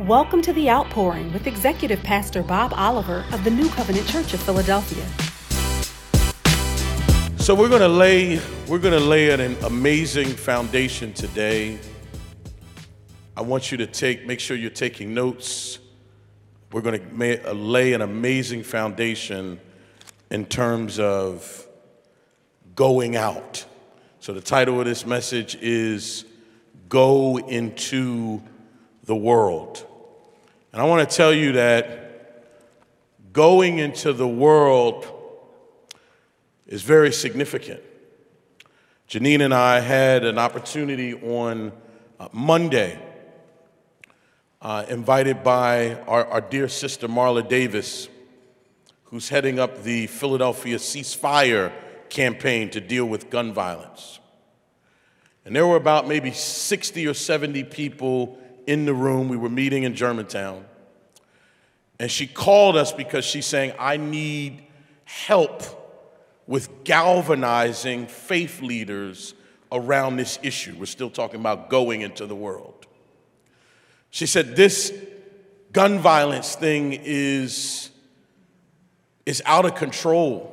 Welcome to The Outpouring with Executive Pastor Bob Oliver of the New Covenant Church of Philadelphia. So we're going to lay an amazing foundation today. I want you to make sure you're taking notes. We're going to lay an amazing foundation in terms of going out. So the title of this message is Go Into the World. And I want to tell you that going into the world is very significant. Janine and I had an opportunity on Monday, invited by our dear sister Marla Davis, who's heading up the Philadelphia Ceasefire Campaign to deal with gun violence. And there were about maybe 60 or 70 people in the room. We were meeting in Germantown. And she called us because she's saying, I need help with galvanizing faith leaders around this issue. We're still talking about going into the world. She said, this gun violence thing is out of control.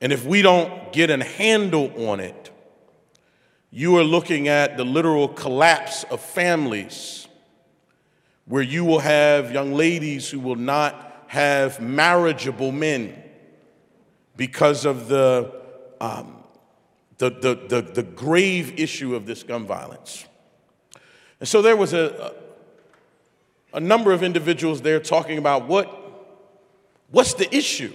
And if we don't get a handle on it, you are looking at the literal collapse of families where you will have young ladies who will not have marriageable men because of the grave issue of this gun violence. And so there was a number of individuals there talking about what's the issue?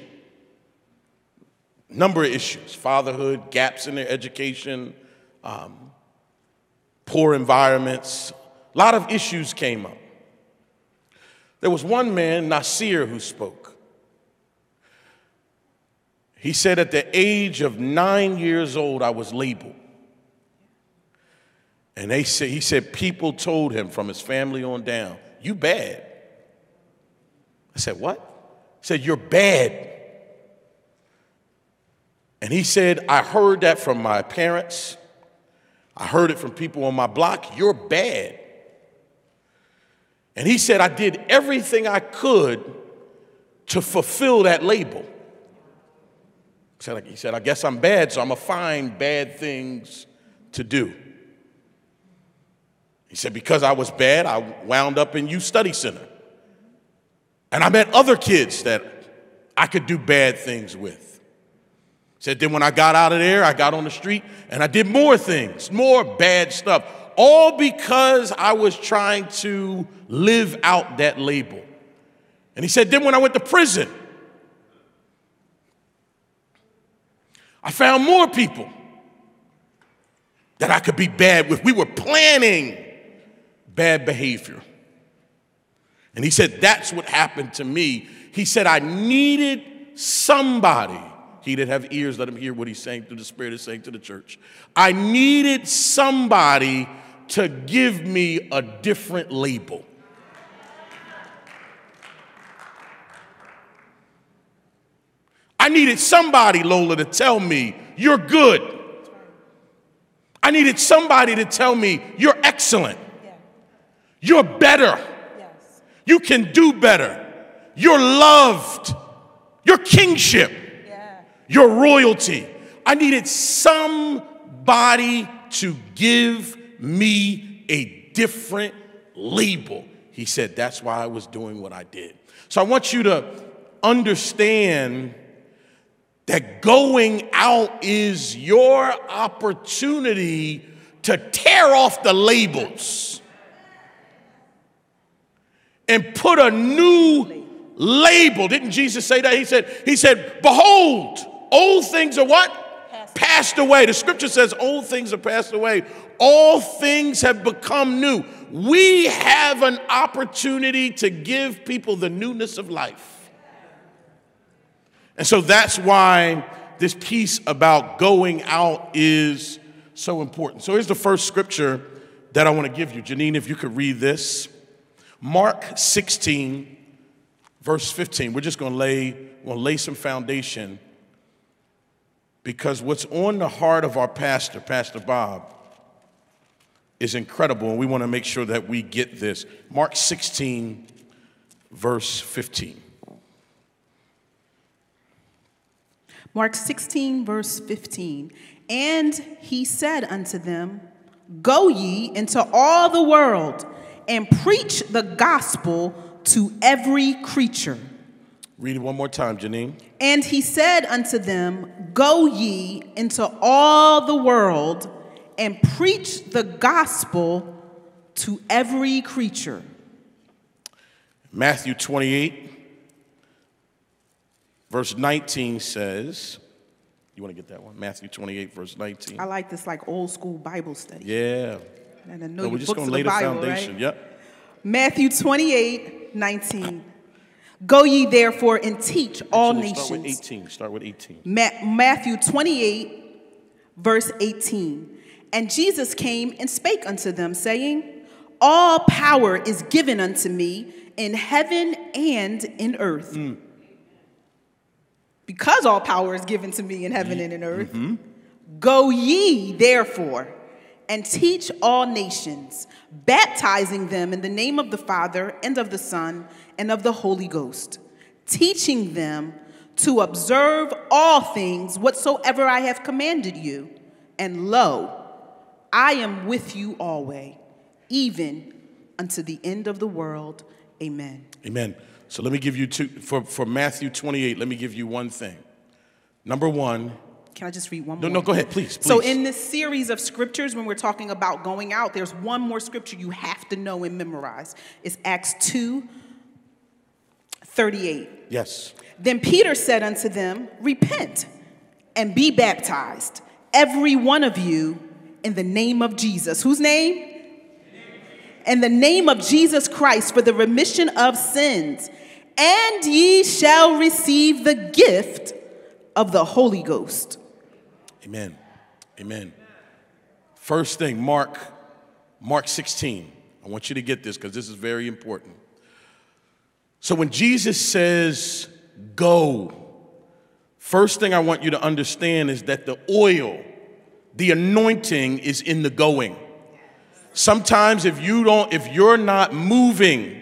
Number of issues: fatherhood, gaps in their education, poor environments. A lot of issues came up. There was one man, Nasir, who spoke. He said, at the age of 9 years old, I was labeled. And he said, people told him from his family on down, you bad. I said, what? He said, you're bad. And he said, I heard that from my parents. I heard it from people on my block. You're bad. And he said, I did everything I could to fulfill that label. He said, I guess I'm bad, so I'm going to find bad things to do. He said, because I was bad, I wound up in Youth Study Center. And I met other kids that I could do bad things with. He said, then when I got out of there, I got on the street and I did more things, more bad stuff, all because I was trying to live out that label. And he said, then when I went to prison, I found more people that I could be bad with. We were planning bad behavior. And he said, that's what happened to me. He said, I needed somebody. He that have ears, let him hear what he's saying through the Spirit is saying to the church. I needed somebody to give me a different label. I needed somebody, Lola, to tell me, you're good. I needed somebody to tell me, you're excellent. Yeah. You're better. Yes. You can do better. You're loved. You're kingship. Yeah. You're royalty. I needed somebody to give me a different label. He said, that's why I was doing what I did. So I want you to understand that going out is your opportunity to tear off the labels and put a new label. Didn't Jesus say that? He said, behold, old things are what? Passed away. The scripture says old things are passed away. All things have become new. We have an opportunity to give people the newness of life. And so that's why this piece about going out is so important. So here's the first scripture that I want to give you. Janine, if you could read this. Mark 16, verse 15. We're just going to lay some foundation, because what's on the heart of our pastor, Pastor Bob, is incredible, and we want to make sure that we get this. Mark 16, verse 15. Mark 16, verse 15. And he said unto them, Go ye into all the world and preach the gospel to every creature. Read it one more time, Janine. And he said unto them, Go ye into all the world and preach the gospel to every creature. Matthew 28, verse 19 says, you want to get that one? Matthew 28, verse 19. I like this, like old school Bible study. Yeah. And I know we're just going to lay the Bible, foundation. Right? Yep. Matthew 28, 19. Go ye therefore and teach all nations. Start with 18. Start with 18. Matthew 28, verse 18. And Jesus came and spake unto them, saying, All power is given unto me in heaven and in earth. Mm. Because all power is given to me in heaven and in earth, go ye therefore and teach all nations, baptizing them in the name of the Father and of the Son and of the Holy Ghost, teaching them to observe all things whatsoever I have commanded you. And lo, I am with you always, even unto the end of the world. Amen. Amen. So let me give you two, for Matthew 28, let me give you one thing. Number one. Can I just read one more? No, go ahead, please. So in this series of scriptures, when we're talking about going out, there's one more scripture you have to know and memorize. It's Acts 2:38. Yes. Then Peter said unto them, Repent and be baptized, every one of you, in the name of Jesus. Whose name? In the name of Jesus Christ, for the remission of sins. And ye shall receive the gift of the Holy Ghost. Amen. Amen. First thing, Mark 16. I want you to get this because this is very important. So when Jesus says, go, first thing I want you to understand is that the oil, the anointing is in the going. Sometimes if you're not moving,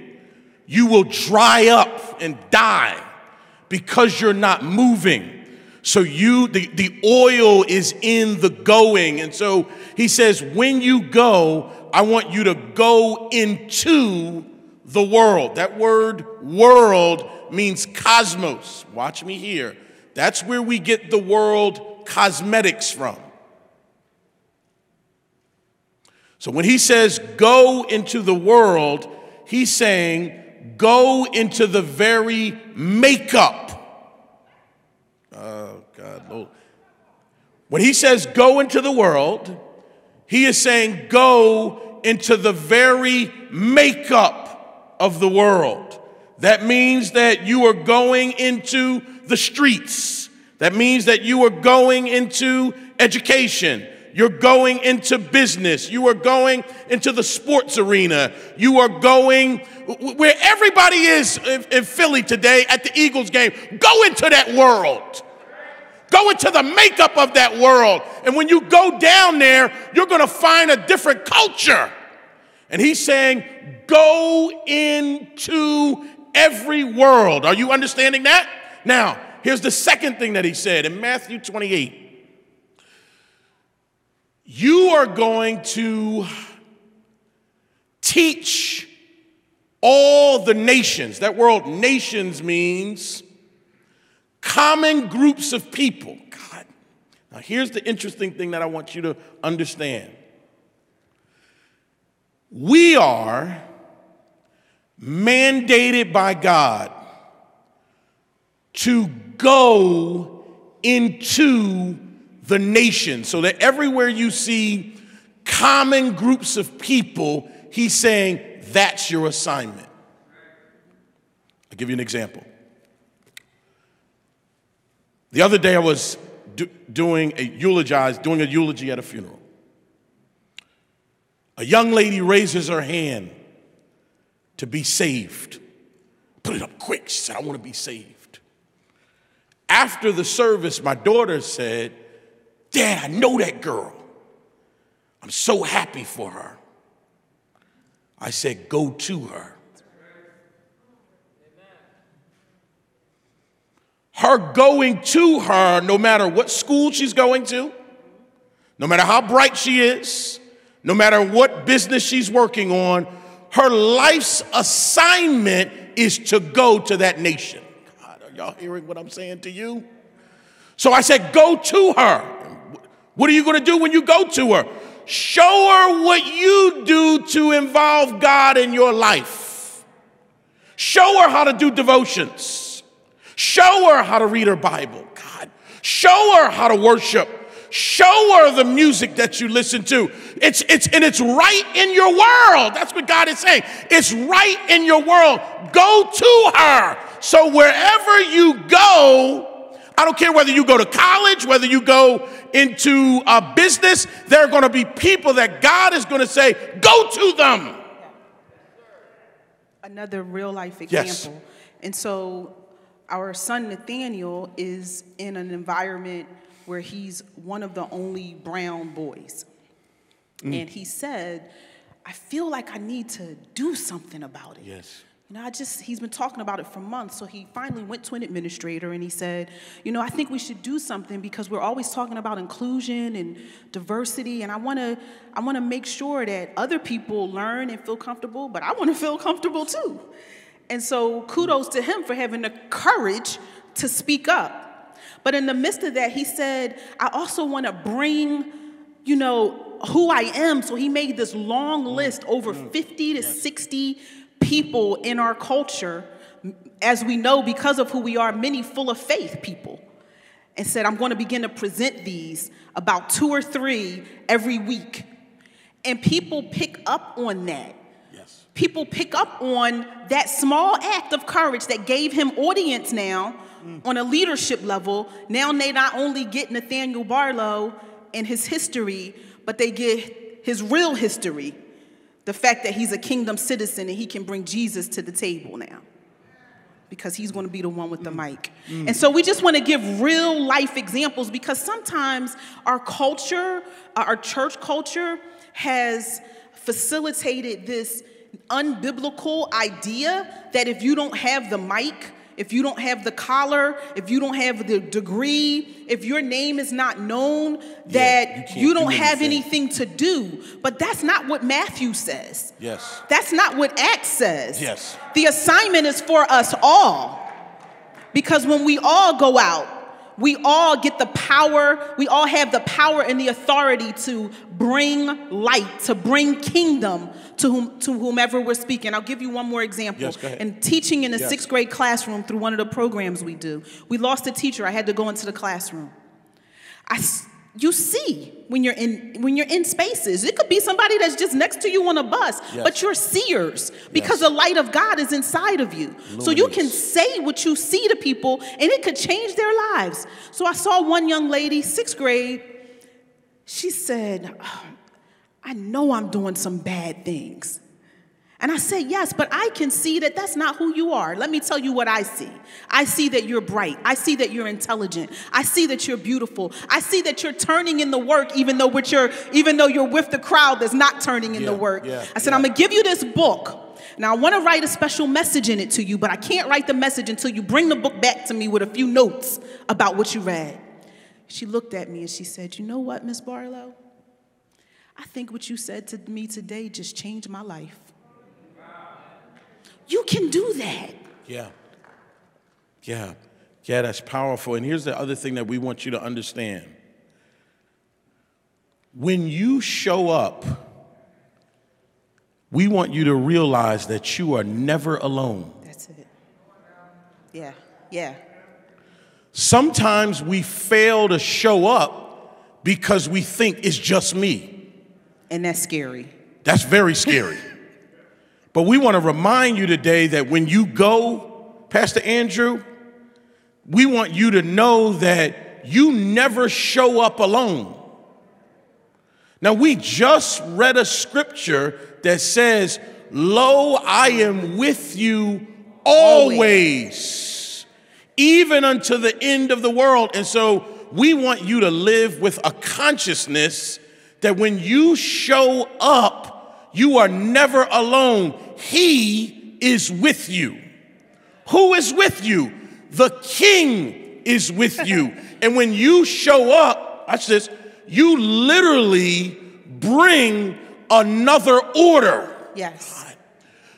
you will dry up and die because you're not moving. So the oil is in the going. And so he says, when you go, I want you to go into the world. That word world means cosmos. Watch me here. That's where we get the word cosmetics from. So when he says go into the world, he's saying go into the very makeup. Oh, God, Lord. When he says go into the world, he is saying go into the very makeup of the world. That means that you are going into the streets. That means that you are going into education. You're going into business. You are going into the sports arena. You are going where everybody is in Philly today at the Eagles game. Go into that world. Go into the makeup of that world. And when you go down there, you're going to find a different culture. And he's saying, go into every world. Are you understanding that? Now, here's the second thing that he said in Matthew 28. You are going to teach all the nations. That word nations means common groups of people. God. Now here's the interesting thing that I want you to understand. We are mandated by God to go into the nation, so that everywhere you see common groups of people, he's saying that's your assignment. I'll give you an example. The other day I was doing a eulogy at a funeral. A young lady raises her hand to be saved. Put it up quick. She said, I want to be saved. After the service, my daughter said, Dad, I know that girl. I'm so happy for her. I said, go to her. Her going to her, no matter what school she's going to, no matter how bright she is, no matter what business she's working on, her life's assignment is to go to that nation. God, are y'all hearing what I'm saying to you? So I said, go to her. What are you going to do when you go to her? Show her what you do to involve God in your life. Show her how to do devotions. Show her how to read her Bible. God, show her how to worship. Show her the music that you listen to. It's right in your world. That's what God is saying. It's right in your world. Go to her. So wherever you go, I don't care whether you go to college, whether you go into a business, there are going to be people that God is going to say, go to them. Another real life example. Yes. And so our son Nathaniel is in an environment where he's one of the only brown boys. Mm. And he said, I feel like I need to do something about it. Yes. You know, he's been talking about it for months. So he finally went to an administrator and he said, you know, I think we should do something because we're always talking about inclusion and diversity. And I want to make sure that other people learn and feel comfortable, but I want to feel comfortable too. And so kudos to him for having the courage to speak up. But in the midst of that, he said, I also want to bring, you know, who I am. So he made this long list, over 50 to 60 people in our culture, as we know, because of who we are, many full of faith people. And said, I'm going to begin to present these, about 2 or 3 every week. And people pick up on that. Yes. People pick up on that small act of courage that gave him audience now. Mm. On a leadership level, now they not only get Nathaniel Barlow and his history, but they get his real history, the fact that he's a kingdom citizen and he can bring Jesus to the table now because he's going to be the one with the mic. Mm. And so we just want to give real life examples because sometimes our culture, our church culture has facilitated this unbiblical idea that if you don't have the mic, if you don't have the collar, if you don't have the degree, if your name is not known, that you don't have anything to do. But that's not what Matthew says. Yes. That's not what Acts says. Yes. The assignment is for us all. Because when we all go out, we all get the power, we all have the power and the authority to bring light, to bring kingdom to whomever we're speaking. I'll give you one more example. Yes, go ahead. In teaching in the sixth grade classroom through one of the programs we do, we lost a teacher. I had to go into the classroom. You see when you're in spaces. It could be somebody that's just next to you on a bus, but you're seers because the light of God is inside of you. Lord, so you can say what you see to people, and it could change their lives. So I saw one young lady, 6th grade. She said, I know I'm doing some bad things. And I said, yes, but I can see that that's not who you are. Let me tell you what I see. I see that you're bright. I see that you're intelligent. I see that you're beautiful. I see that you're turning in the work, even though you're with the crowd that's not turning in the work. Yeah, I said, I'm going to give you this book. Now, I want to write a special message in it to you, but I can't write the message until you bring the book back to me with a few notes about what you read. She looked at me and she said, you know what, Miss Barlow? I think what you said to me today just changed my life. You can do that. Yeah, that's powerful. And here's the other thing that we want you to understand. When you show up, we want you to realize that you are never alone. That's it. Yeah. Sometimes we fail to show up because we think it's just me. And that's scary. That's very scary. But we want to remind you today that when you go, Pastor Andrew, we want you to know that you never show up alone. Now, we just read a scripture that says, lo, I am with you always, even unto the end of the world. And so we want you to live with a consciousness that when you show up, You are never alone. He is with you. Who is with you? The King is with you. And when you show up, watch this, you literally bring another order. Yes. God.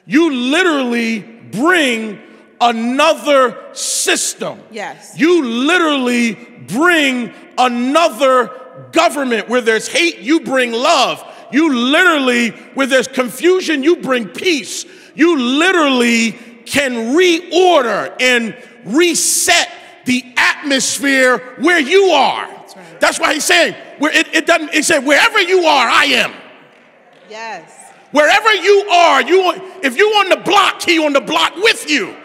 You literally bring another system. Yes. You literally bring another government. Where there's hate, you bring love. You literally, where there's confusion, you bring peace. You literally can reorder and reset the atmosphere where you are. That's right. That's why he's saying, where it doesn't, he said, wherever you are, I am. Yes. Wherever you are, if you on the block, he on the block with you.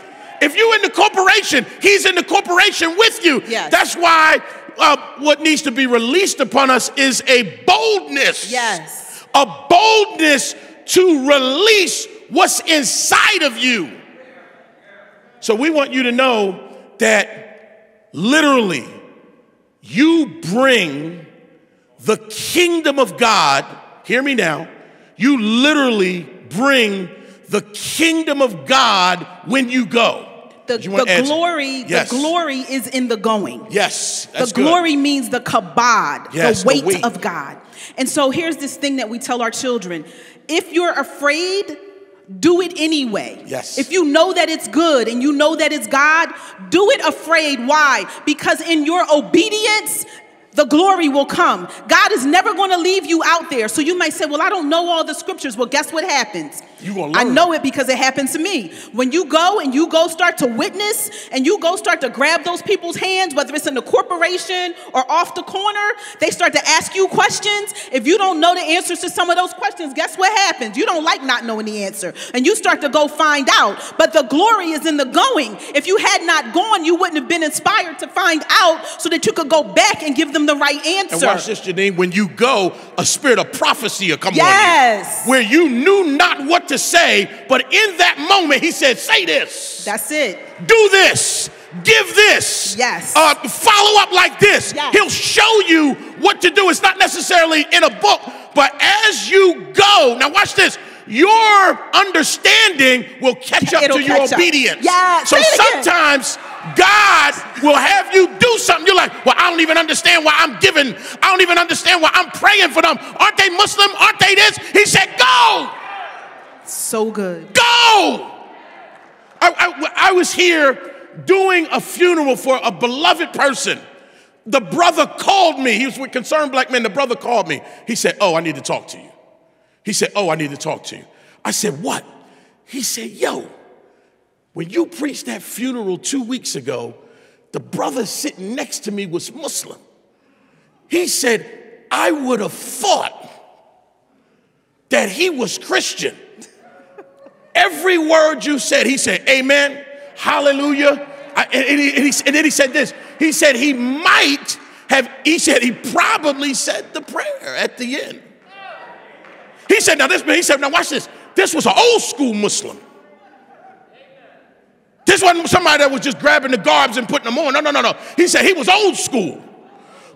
If you in the corporation, he's in the corporation with you. Yes. That's why what needs to be released upon us is a boldness. Yes. A boldness to release what's inside of you. So we want you to know that literally you bring the kingdom of God. Hear me now. You literally bring the kingdom of God when you go. The glory is in the going. Yes, that's good. The glory means the kabod, yes, the weight of God. And so here's this thing that we tell our children. If you're afraid, do it anyway. Yes. If you know that it's good and you know that it's God, do it afraid. Why? Because in your obedience, the glory will come. God is never going to leave you out there. So you might say, well, I don't know all the scriptures. Well, guess what happens? You gonna learn. I know it because it happened to me. When you go and you go start to witness and you go start to grab those people's hands, whether it's in the corporation or off the corner, they start to ask you questions. If you don't know the answers to some of those questions, guess what happens? You don't like not knowing the answer. And you start to go find out. But the glory is in the going. If you had not gone, you wouldn't have been inspired to find out so that you could go back and give them the right answer. And watch this, Janine. When you go, a spirit of prophecy will come on you. Where you knew not what to say, but in that moment, he said, say this. That's it. Do this. Give this. Yes. Follow up like this. Yes. He'll show you what to do. It's not necessarily in a book, but as you go, now watch this. Your understanding will catch up to your obedience. Yeah. So sometimes God will have you do something. You're like, well, I don't even understand why I'm giving. I don't even understand why I'm praying for them. Aren't they Muslim? Aren't they this? He said, go. So good. Go. I was here doing a funeral for a beloved person. The brother called me. He was with Concerned Black Men. The brother called me. He said, oh, I need to talk to you. He said, oh, I need to talk to you. I said, what? He said, yo, when you preached that funeral 2 weeks ago, the brother sitting next to me was Muslim. He said, I would have thought that he was Christian. Every word you said, he said, amen, hallelujah. And then he said this. He said he probably said the prayer at the end. He said, now watch this. This was an old school Muslim. This wasn't somebody that was just grabbing the garbs and putting them on. No. He said he was old school.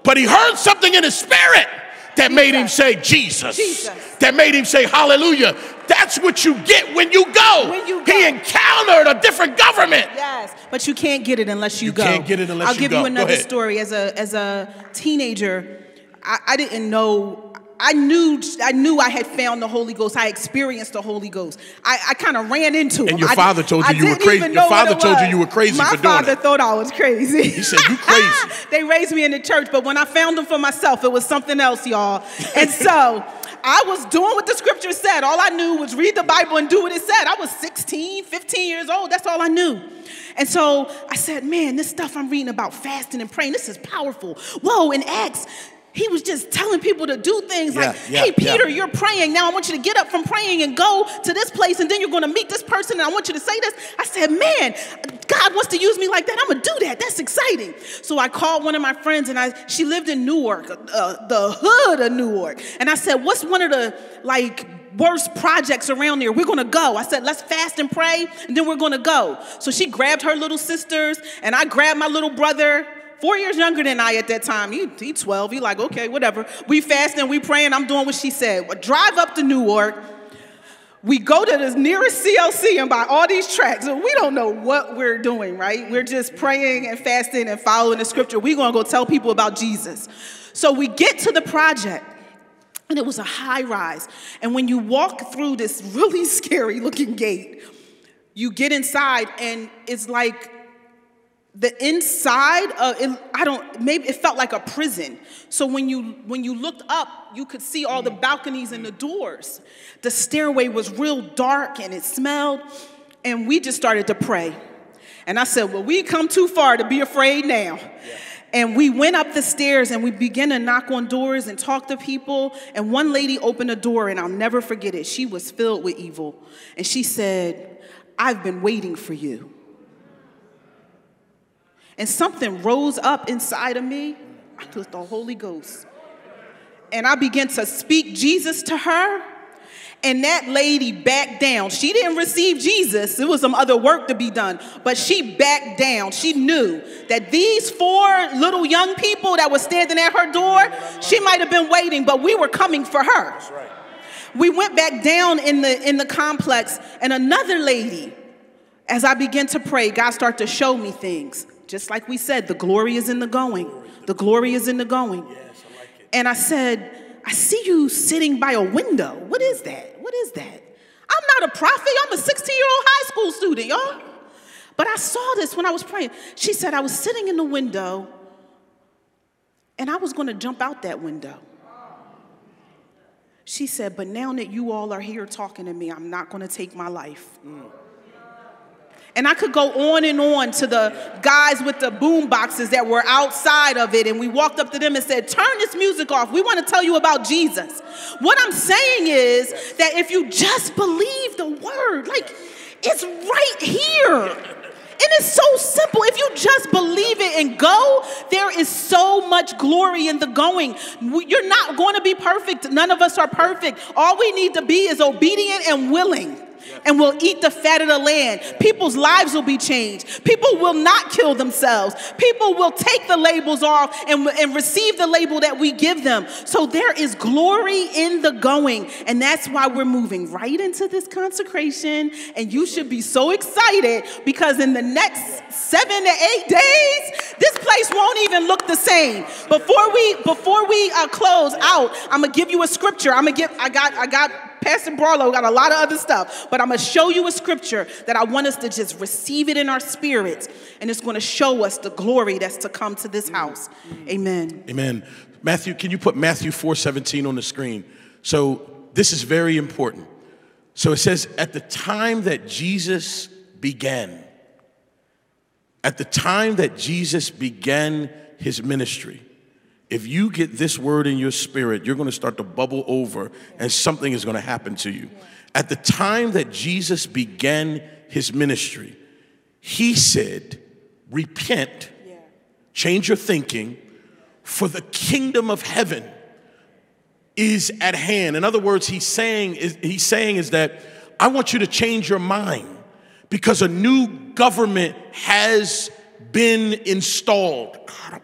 But he heard something in his spirit that made him say Jesus. That made him say hallelujah. That's what you get when you go. He encountered a different government. Yes, but you can't get it unless you go. You can't get it unless you go. I'll give you another story. As a teenager, I didn't know. I knew I had found the Holy Ghost. I experienced the Holy Ghost. I kind of ran into it. And your father told you you were crazy. Your father told you were crazy for doing it. My father thought I was crazy. He said, you crazy. They raised me in the church, but when I found them for myself, it was something else, y'all. And so I was doing what the scripture said. All I knew was read the Bible and do what it said. I was 16, 15 years old. That's all I knew. And so I said, man, this stuff I'm reading about fasting and praying, this is powerful. Whoa, in Acts, he was just telling people to do things hey, Peter, you're praying. Now I want you to get up from praying and go to this place, and then you're going to meet this person, and I want you to say this. I said, man, God wants to use me like that. I'm going to do that. That's exciting. So I called one of my friends, and she lived in Newark, the hood of Newark. And I said, what's one of the, worst projects around there? We're going to go. I said, let's fast and pray, and then we're going to go. So she grabbed her little sisters, and I grabbed my little brother. 4 years younger than I at that time. He 12. He like, okay, whatever. We fasting, we praying. I'm doing what she said. Drive up to Newark. We go to the nearest CLC and buy all these tracts. We don't know what we're doing, right? We're just praying and fasting and following the scripture. We're going to go tell people about Jesus. So we get to the project, and it was a high rise. And when you walk through this really scary looking gate, you get inside, and it's like the inside of it, maybe it felt like a prison. So when you looked up, you could see all the balconies and the doors. The stairway was real dark and it smelled, and we just started to pray. And I said, well, we come too far to be afraid now. Yeah. And we went up the stairs and we began to knock on doors and talk to people. And one lady opened a door, and I'll never forget it. She was filled with evil. And she said, I've been waiting for you. And something rose up inside of me. I felt the Holy Ghost. And I began to speak Jesus to her. And that lady backed down. She didn't receive Jesus. There was some other work to be done. But she backed down. She knew that these four little young people that were standing at her door, she might have been waiting, but we were coming for her. That's right. We went back down in the complex. And another lady, as I began to pray, God started to show me things. Just like we said, the glory is in the going. The glory is in the going. Yes, I like it. And I said, I see you sitting by a window. What is that? What is that? I'm not a prophet. I'm a 16-year-old high school student, y'all. But I saw this when I was praying. She said, I was sitting in the window, and I was going to jump out that window. She said, but now that you all are here talking to me, I'm not going to take my life. Mm. And I could go on and on to the guys with the boom boxes that were outside of it. And we walked up to them and said, turn this music off. We want to tell you about Jesus. What I'm saying is that if you just believe the word, like it's right here. And it's so simple. If you just believe it and go, there is so much glory in the going. You're not going to be perfect. None of us are perfect. All we need to be is obedient and willing. And we'll eat the fat of the land. People's lives will be changed. People will not kill themselves. People will take the labels off and receive the label that we give them. So there is glory in the going. And that's why we're moving right into this consecration. And you should be so excited, because in the next 7 to 8 days, this place won't even look the same. Before we close out, I'm going to give you a scripture. Pastor Barlow got a lot of other stuff, but I'm going to show you a scripture that I want us to just receive it in our spirits, and it's going to show us the glory that's to come to this house. Amen. Amen. Matthew, can you put Matthew 4:17 on the screen? So this is very important. So it says, at the time that Jesus began, his ministry, if you get this word in your spirit, you're going to start to bubble over, and something is going to happen to you. At the time that Jesus began his ministry, he said, repent, change your thinking, for the kingdom of heaven is at hand. In other words, he's saying that I want you to change your mind, because a new government has been installed. God,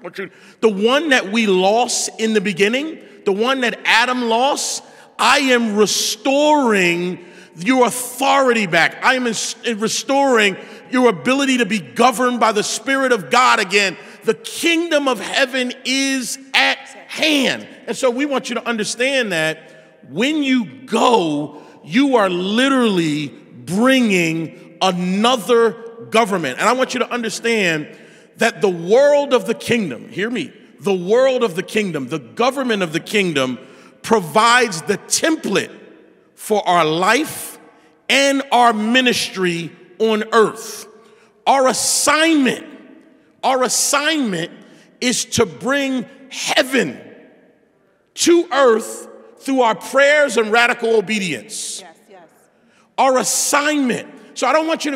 the one that we lost in the beginning, the one that Adam lost, I am restoring your authority back. I am restoring your ability to be governed by the Spirit of God again. The kingdom of heaven is at hand. And so we want you to understand that when you go, you are literally bringing another government. And I want you to understand that the world of the kingdom, hear me, the world of the kingdom, the government of the kingdom provides the template for our life and our ministry on earth. Our assignment is to bring heaven to earth through our prayers and radical obedience. Yes, yes. Our assignment. So we don't want you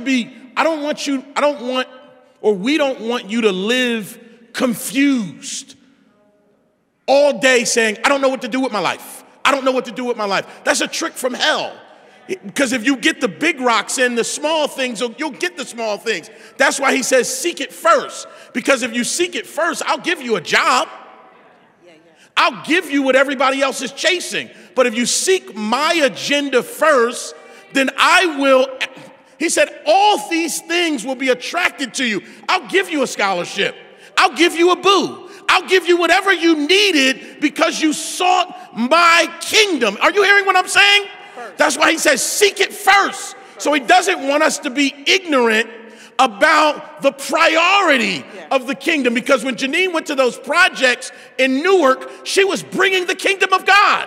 to live confused all day saying, I don't know what to do with my life. I don't know what to do with my life. That's a trick from hell. Because if you get the big rocks in, the small things, you'll get the small things. That's why he says, seek it first. Because if you seek it first, I'll give you a job. I'll give you what everybody else is chasing. But if you seek my agenda first, then I will, he said, all these things will be attracted to you. I'll give you a scholarship. I'll give you a boo. I'll give you whatever you needed because you sought my kingdom. Are you hearing what I'm saying? First. That's why he says, seek it first. So he doesn't want us to be ignorant about the priority of the kingdom, because when Janine went to those projects in Newark, she was bringing the kingdom of God.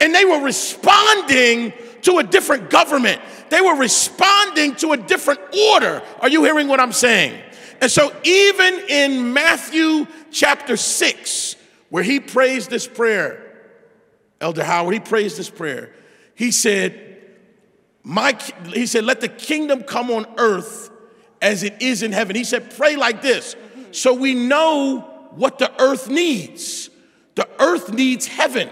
And they were responding to a different government. They were responding to a different order. Are you hearing what I'm saying? And so even in Matthew chapter 6, where he prays this prayer, Elder Howard, he prays this prayer. He said, let the kingdom come on earth as it is in heaven. He said, pray like this. So we know what the earth needs. The earth needs heaven.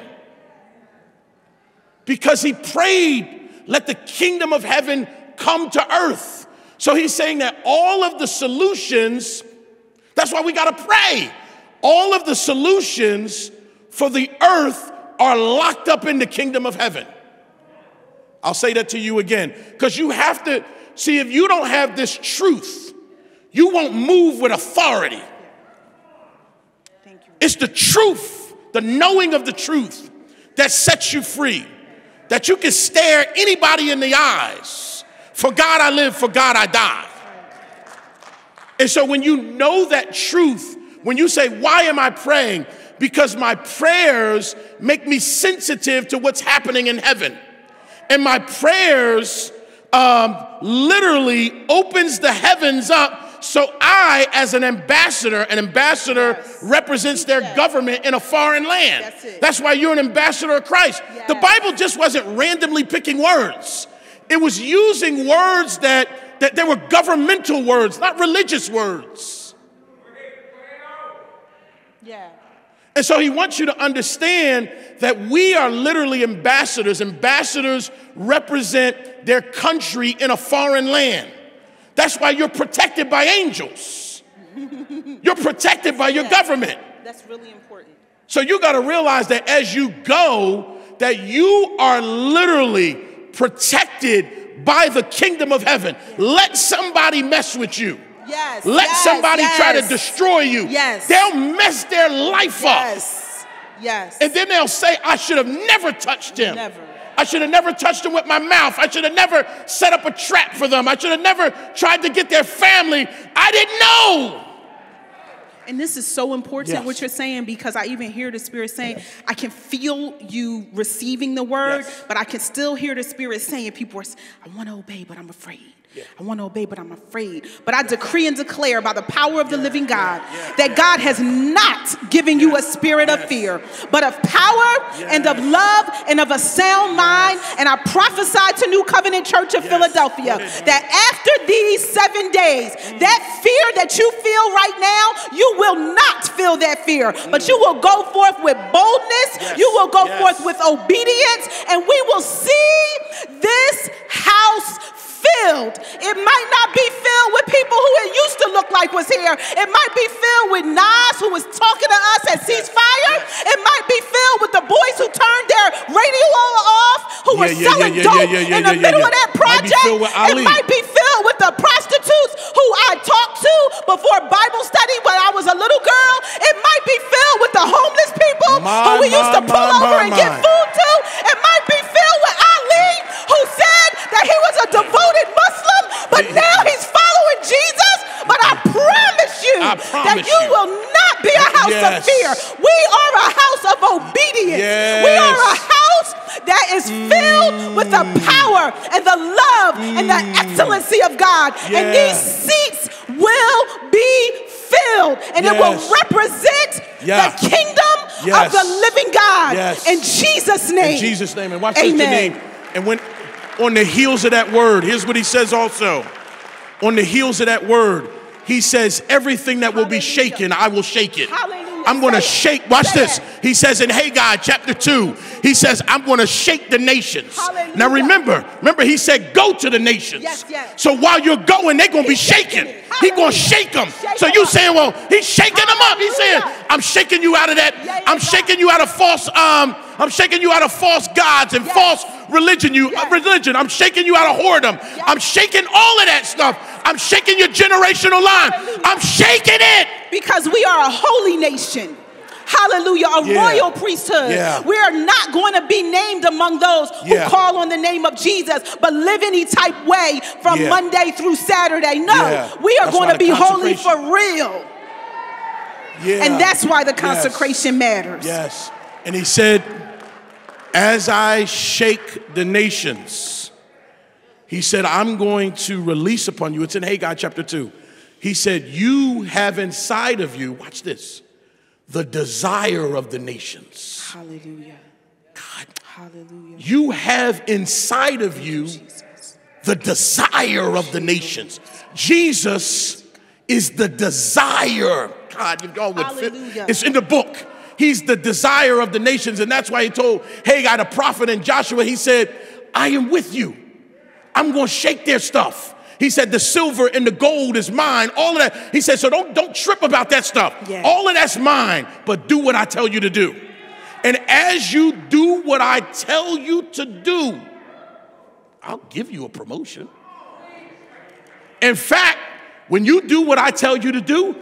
Because he prayed, let the kingdom of heaven come to earth. So he's saying that all of the solutions, that's why we got to pray. All of the solutions for the earth are locked up in the kingdom of heaven. I'll say that to you again, because you have to see, if you don't have this truth, you won't move with authority. Thank you. It's the truth, the knowing of the truth that sets you free. That you can stare anybody in the eyes. For God I live, for God I die. And so when you know that truth, when you say, why am I praying? Because my prayers make me sensitive to what's happening in heaven. And my prayers literally opens the heavens up, so I, as an ambassador represents their government in a foreign land. That's why you're an ambassador of Christ. Yes. The Bible just wasn't randomly picking words. It was using words that they were governmental words, not religious words. Yeah. And so he wants you to understand that we are literally ambassadors. Ambassadors represent their country in a foreign land. That's why you're protected by angels. You're protected by your government. That's really important. So you got to realize that as you go, that you are literally protected by the kingdom of heaven. Yes. Let somebody mess with you. Yes, Let somebody try to destroy you. Yes. They'll mess their life up. Yes. And then they'll say, I should have never touched him. Never. I should have never touched them with my mouth. I should have never set up a trap for them. I should have never tried to get their family. I didn't know. And this is so important, what you're saying, because I even hear the Spirit saying, I can feel you receiving the word, but I can still hear the Spirit saying, people are, I want to obey, but I'm afraid. Yeah. I want to obey, but I'm afraid. But I decree and declare by the power of the living God that God has not given you a spirit of fear, but of power and of love and of a sound mind. And I prophesy to New Covenant Church of Philadelphia that after these 7 days, that fear that you feel right now, you will not feel that fear, but you will go forth with boldness. You will go forth with obedience, and we will see this house filled. It might not be filled with people who it used to look like was here. It might be filled with Nas, who was talking to us at Ceasefire. It might be filled with the boys who turned their radio off, who were selling dope in the middle of that project. It might be filled with the prostitutes who I talked to before Bible study when I was a little girl. It might be filled with the homeless people who we used to pull over and get food to. It might be filled with Ali, who said that he was a devoted Muslim, but now he's following Jesus. But I promise you will not be a house of fear. We are a house of obedience. Yes. We are a house that is filled with the power and the love and the excellency of God. Yeah. And these seats will be filled, and it will represent the kingdom of the living God. Yes. In Jesus' name. In Jesus' name. And watch this, Janine. And when on the heels of that word, here's what he says also. On the heels of that word, he says, everything that will be shaken, I will shake it. Hallelujah. I'm going to shake. Watch this. He says in Haggai chapter 2, he says, I'm going to shake the nations. Hallelujah. Now remember, he said, go to the nations. Yes, yes. So while you're going, they're going to be shaken. He's going to shake them. So you saying, well, he's shaking them up. He's saying, I'm shaking you out of that. I'm shaking you out of false. I'm shaking you out of false gods and false religion. Religion. I'm shaking you out of whoredom. I'm shaking all of that stuff. I'm shaking your generational line. I'm shaking it. Because we are a holy nation. Hallelujah, a royal priesthood. Yeah. We are not going to be named among those who call on the name of Jesus, but live any type way from Monday through Saturday. No, we are going to be holy for real. Yeah. And that's why the consecration matters. Yes. And he said, as I shake the nations, he said, I'm going to release upon you. It's in Haggai chapter 2. He said, you have inside of you, watch this, the desire of the nations. Hallelujah. God. Hallelujah. You have inside of you the desire of the nations. Jesus is the desire. God, y'all would fit. It's in the book. He's the desire of the nations. And that's why he told Haggai the prophet and Joshua, he said, I am with you. I'm going to shake their stuff. He said, the silver and the gold is mine. All of that. He said, so don't trip about that stuff. Yeah. All of that's mine, but do what I tell you to do. And as you do what I tell you to do, I'll give you a promotion. In fact, when you do what I tell you to do,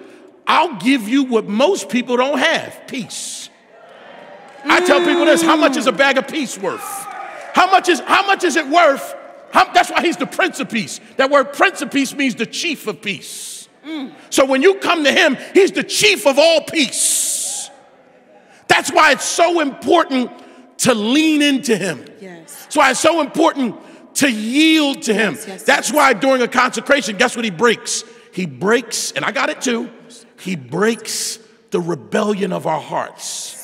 I'll give you what most people don't have, peace. I tell people this, how much is a bag of peace worth? How much is it worth? That's why he's the Prince of Peace. That word Prince of Peace means the chief of peace. So when you come to him, he's the chief of all peace. That's why it's so important to lean into him. Yes. That's why it's so important to yield to him. Yes, yes, that's why during a consecration, guess what he breaks? He breaks, and I got it too, he breaks the rebellion of our hearts.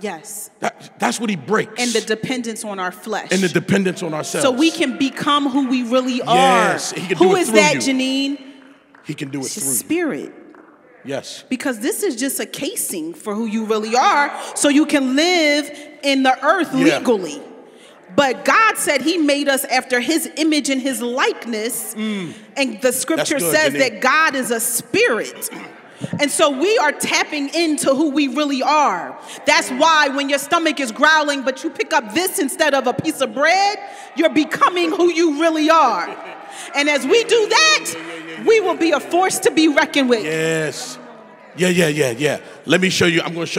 Yes. That's what he breaks. And the dependence on our flesh. And the dependence on ourselves. So we can become who we really are. Yes. He can who do it is through that, you. Janine? He can do it through spirit. You. Yes. Because this is just a casing for who you really are, so you can live in the earth legally. But God said he made us after his image and his likeness. And the scripture says that God is a spirit. And so we are tapping into who we really are. That's why when your stomach is growling, but you pick up this instead of a piece of bread, you're becoming who you really are. And as we do that, we will be a force to be reckoned with. Yes. Yeah. Let me show you. I'm going to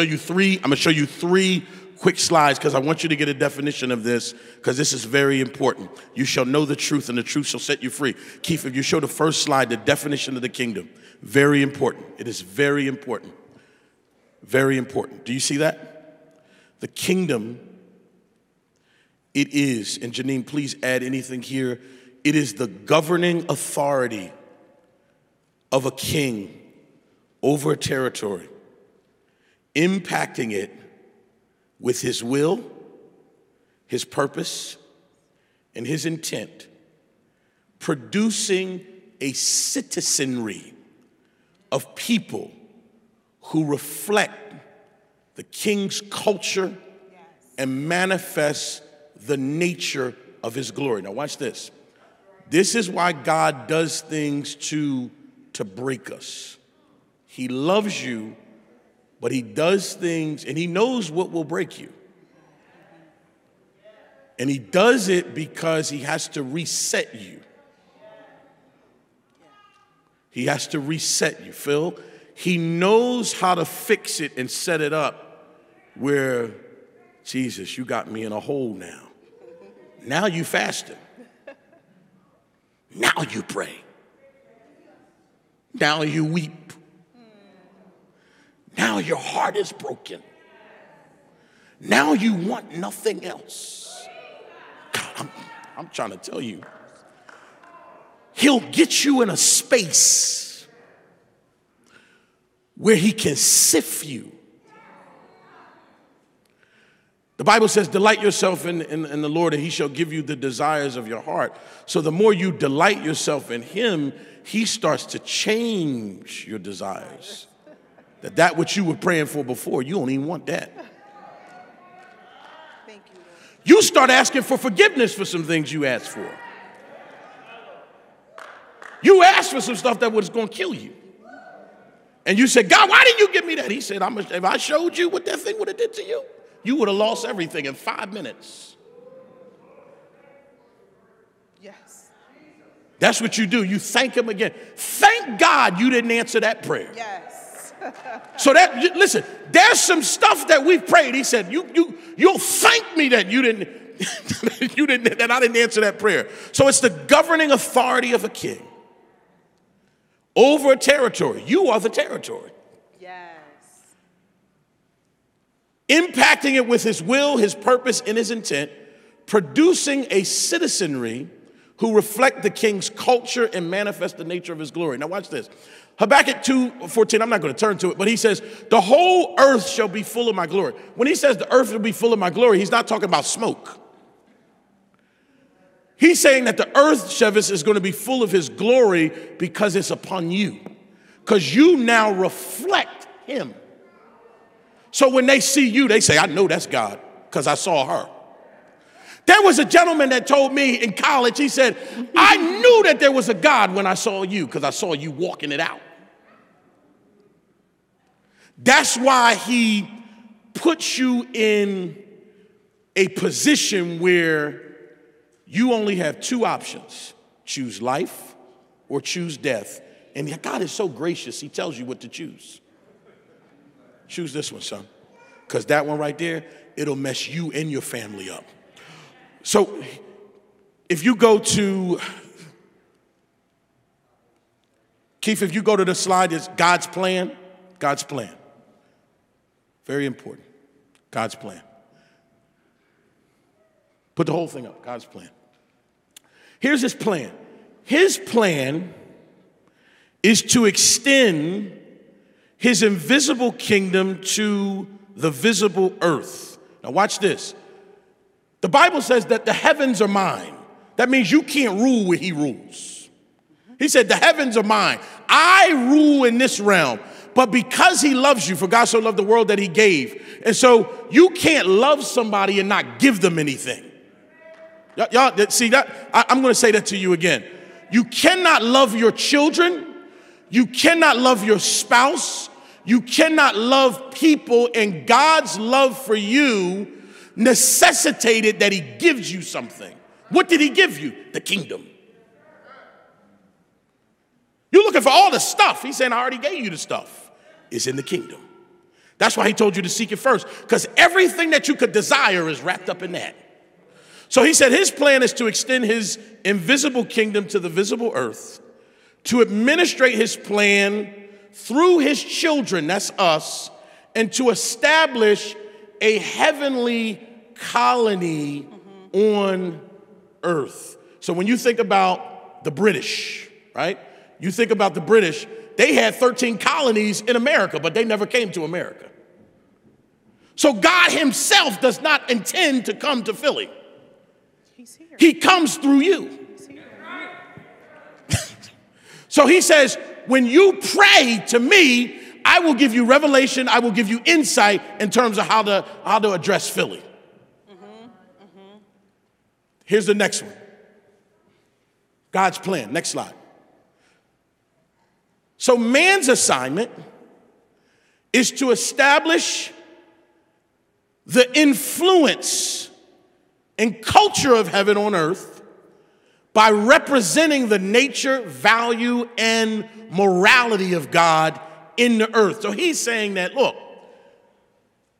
show you three quick slides because I want you to get a definition of this because this is very important. You shall know the truth and the truth shall set you free. Keith, if you show the first slide, the definition of the kingdom. Very important. It is very important. Very important. Do you see that? The kingdom, it is, and Janine, please add anything here. It is the governing authority of a king over a territory, impacting it with his will, his purpose, and his intent, producing a citizenry of people who reflect the king's culture and manifest the nature of his glory. Now watch this. This is why God does things to break us. He loves you, but he does things, and he knows what will break you. And he does it because he has to reset you. He has to reset you, Phil. He knows how to fix it and set it up where, Jesus, you got me in a hole now. Now you fasted. Now you pray. Now you weep. Now your heart is broken. Now you want nothing else. God, I'm trying to tell you. He'll get you in a space where he can sift you. The Bible says, delight yourself in the Lord and he shall give you the desires of your heart. So the more you delight yourself in him, he starts to change your desires. That what you were praying for before, you don't even want that. Thank you. You start asking for forgiveness for some things you asked for. You asked for some stuff that was going to kill you. And you said, God, why didn't you give me that? He said, if I showed you what that thing would have did to you, you would have lost everything in 5 minutes. Yes. That's what you do. You thank him again. Thank God you didn't answer that prayer. Yes. So that, listen, there's some stuff that we've prayed. He said, you'll thank me that you didn't, that I didn't answer that prayer. So it's the governing authority of a king over a territory. You are the territory. Yes. Impacting it with his will, his purpose, and his intent, producing a citizenry who reflect the king's culture and manifest the nature of his glory. Now watch this. Habakkuk 2:14, I'm not going to turn to it, but he says, the whole earth shall be full of my glory. When he says the earth will be full of my glory, he's not talking about smoke. He's saying that the earth, Shevis, is going to be full of his glory because it's upon you. Because you now reflect him. So when they see you, they say, I know that's God because I saw her. There was a gentleman that told me in college, he said, I knew that there was a God when I saw you because I saw you walking it out. That's why he puts you in a position where you only have two options, choose life or choose death. And God is so gracious, he tells you what to choose. Choose this one, son, because that one right there, it'll mess you and your family up. So if you go to the slide, it's God's plan, God's plan. Very important, God's plan. Put the whole thing up, God's plan. Here's his plan. His plan is to extend his invisible kingdom to the visible earth. Now watch this. The Bible says that the heavens are mine. That means you can't rule where he rules. He said the heavens are mine. I rule in this realm. But because he loves you, for God so loved the world that he gave. And so you can't love somebody and not give them anything. Y'all see that? I'm going to say that to you again. You cannot love your children. You cannot love your spouse. You cannot love people. And God's love for you necessitated that he gives you something. What did he give you? The kingdom. You're looking for all the stuff. He's saying, I already gave you the stuff. It's in the kingdom. That's why he told you to seek it first, because everything that you could desire is wrapped up in that. So he said his plan is to extend his invisible kingdom to the visible earth, to administrate his plan through his children, that's us, and to establish a heavenly colony on earth. So when you think about the British, right? You think about the British, they had 13 colonies in America, but they never came to America. So God himself does not intend to come to Philly. He's here. He comes through you. He's here. So he says, when you pray to me, I will give you revelation, I will give you insight in terms of how to address Philly. Here's the next one. God's plan. Next slide. So man's assignment is to establish the influence and culture of heaven on earth by representing the nature, value, and morality of God in the earth. So he's saying that, look,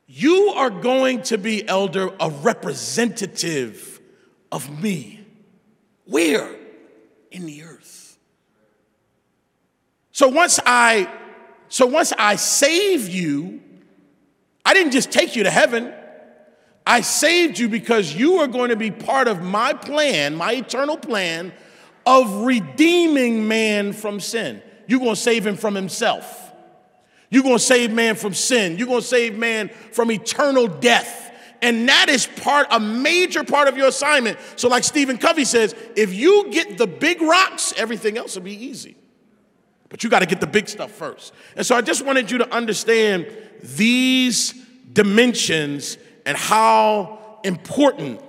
you are going to be, elder, a representative of me. Where? In the earth. So once I save you, I didn't just take you to heaven. I saved you because you are going to be part of my plan, my eternal plan of redeeming man from sin. You're going to save him from himself. You're going to save man from sin. You're going to save man from eternal death. And that is a major part of your assignment. So like Stephen Covey says, if you get the big rocks, everything else will be easy. But you got to get the big stuff first. And so I just wanted you to understand these dimensions and how important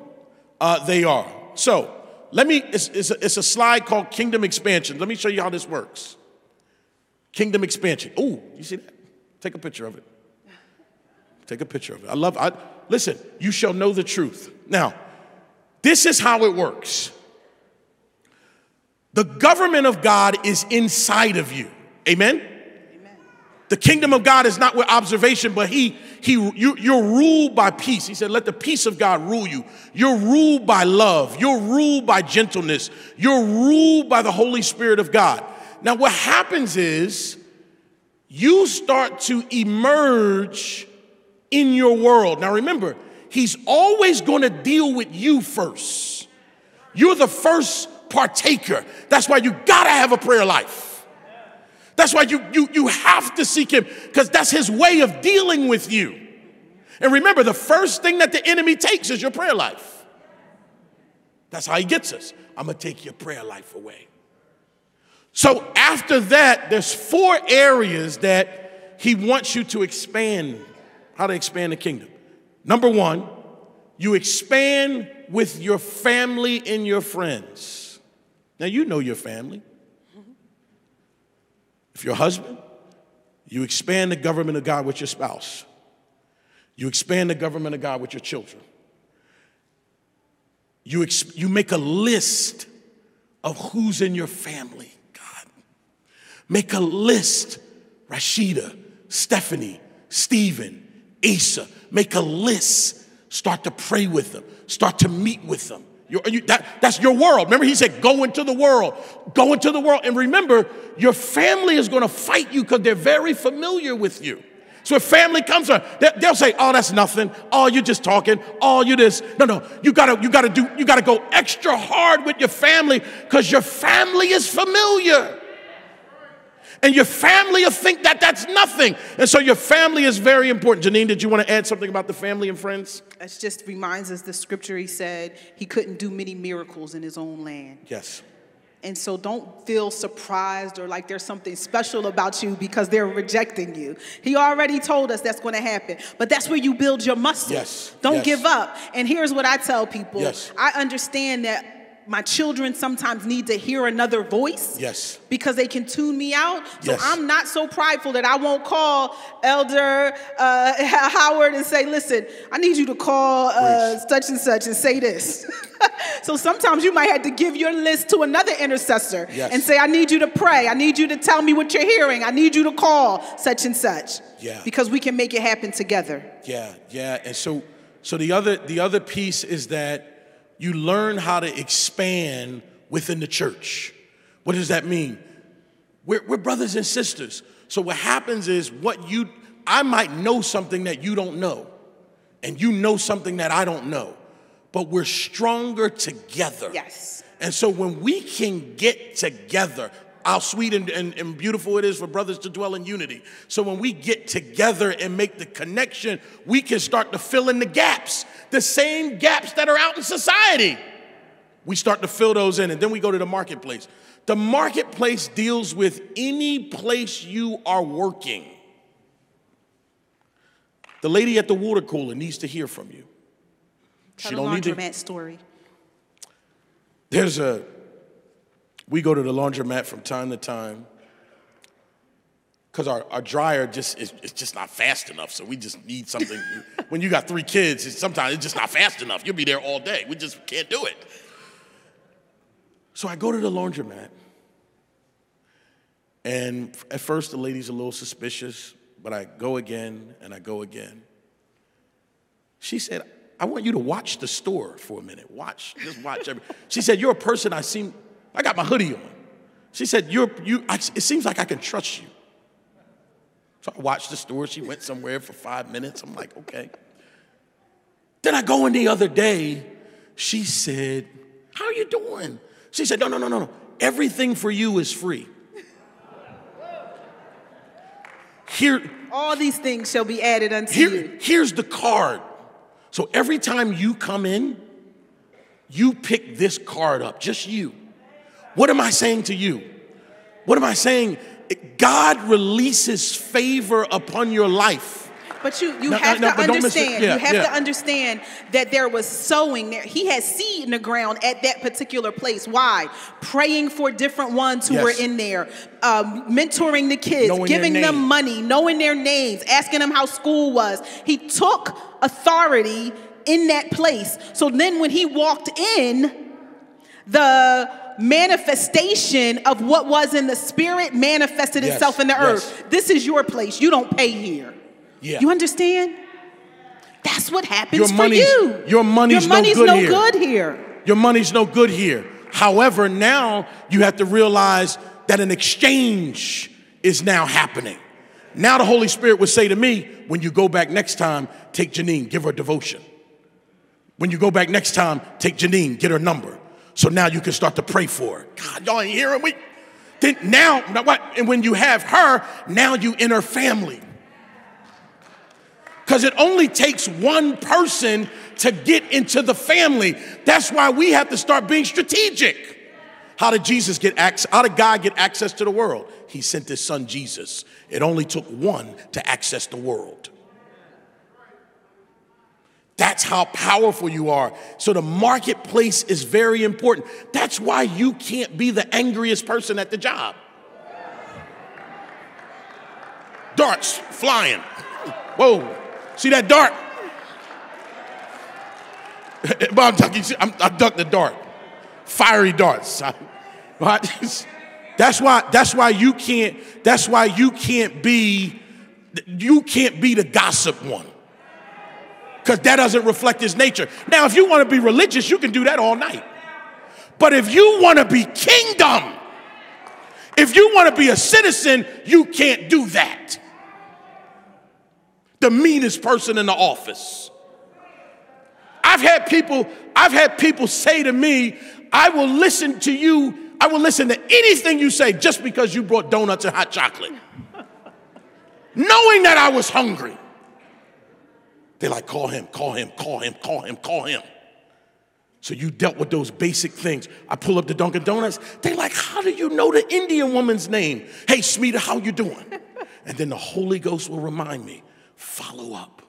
they are. So It's a slide called Kingdom Expansion. Let me show you how this works. Kingdom Expansion. Ooh, you see that? Take a picture of it. Take a picture of it. Listen, you shall know the truth. Now, this is how it works. The government of God is inside of you. Amen? Amen. The kingdom of God is not with observation, but you're ruled by peace. He said, let the peace of God rule you. You're ruled by love. You're ruled by gentleness. You're ruled by the Holy Spirit of God. Now, what happens is you start to emerge in your world. Now remember, he's always going to deal with you first. You're the first partaker. That's why you got to have a prayer life. That's why you have to seek him, because that's his way of dealing with you. And remember, the first thing that the enemy takes is your prayer life. That's how he gets us. I'm going to take your prayer life away. So after that, there's 4 areas that he wants you to expand. How to expand the kingdom. Number 1, you expand with your family and your friends. Now, you know your family. If you're a husband, you expand the government of God with your spouse. You expand the government of God with your children. You make a list of who's in your family, God. Make a list. Rashida, Stephanie, Stephen, Asa, make a list. Start to pray with them. Start to meet with them. That's your world. Remember, he said, go into the world. Go into the world. And remember, your family is going to fight you because they're very familiar with you. So if family comes around, they'll say, oh, that's nothing. Oh, you're just talking. Oh, you this. No. You gotta go extra hard with your family, because your family is familiar. And your family will think that that's nothing. And so your family is very important. Janine, did you want to add something about the family and friends? It just reminds us the scripture, he said he couldn't do many miracles in his own land. Yes. And so don't feel surprised or like there's something special about you because they're rejecting you. He already told us that's going to happen. But that's where you build your muscle. Yes. Don't give up. And here's what I tell people. Yes. I understand that my children sometimes need to hear another voice. Yes. Because they can tune me out. So yes. I'm not so prideful that I won't call Elder Howard and say, listen, I need you to call such and such and say this. So sometimes you might have to give your list to another intercessor. Yes. And say, I need you to pray. I need you to tell me what you're hearing. I need you to call such and such. Yeah. Because we can make it happen together. Yeah. And so the other piece is that you learn how to expand within the church. What does that mean? We're brothers and sisters. So what happens is I might know something that you don't know, and you know something that I don't know, but we're stronger together. Yes. And so when we can get together, how sweet and beautiful it is for brothers to dwell in unity. So when we get together and make the connection, we can start to fill in the gaps, the same gaps that are out in society. We start to fill those in, and then we go to the marketplace. The marketplace deals with any place you are working. The lady at the water cooler needs to hear from you. She don't need to. Laundromat story. We go to the laundromat from time to time because our dryer it's just not fast enough. So we just need something. When you got 3 kids, sometimes it's just not fast enough. You'll be there all day. We just can't do it. So I go to the laundromat. And at first the lady's a little suspicious, but I go again and I go again. She said, I want you to watch the store for a minute. Just watch. She said, you're a person I got my hoodie on. She said, it seems like I can trust you. So I watched the store. She went somewhere for 5 minutes. I'm like, okay. Then I go in the other day. She said, how are you doing? She said, no. Everything for you is free. All these things shall be added unto you. Here's the card. So every time you come in, you pick this card up, just you. What am I saying to you? What am I saying? God releases favor upon your life. But you have to understand that there was sowing there. He had seed in the ground at that particular place. Why? Praying for different ones who yes. were in there, mentoring the kids, giving them money, knowing their names, asking them how school was. He took authority in that place. So then when he walked in, the manifestation of what was in the spirit manifested itself in the earth. This is your place. You don't pay here. Yeah. You understand? That's what happens for you. Your money's no good here. Your money's no good here. However, now you have to realize that an exchange is now happening. Now the Holy Spirit would say to me, when you go back next time, take Janine, give her devotion. When you go back next time, take Janine, get her number. So now you can start to pray for her. God, y'all ain't hearing me? Then now what? And when you have her, now you in her family. Because it only takes one person to get into the family. That's why we have to start being strategic. How did Jesus get access? How did God get access to the world? He sent his son Jesus. It only took one to access the world. That's how powerful you are. So the marketplace is very important. That's why you can't be the angriest person at the job. Darts flying. Whoa, see that dart? I ducked the dart. Fiery darts. That's why you can't be the gossip one. Because that doesn't reflect his nature. Now, if you want to be religious, you can do that all night. But if you want to be kingdom, if you want to be a citizen, you can't do that. The meanest person in the office. I've had people say to me, I will listen to you, I will listen to anything you say just because you brought donuts and hot chocolate. Knowing that I was hungry. They're like, call him. So you dealt with those basic things. I pull up the Dunkin' Donuts. They're like, how do you know the Indian woman's name? Hey, Smita, how you doing? And then the Holy Ghost will remind me, follow up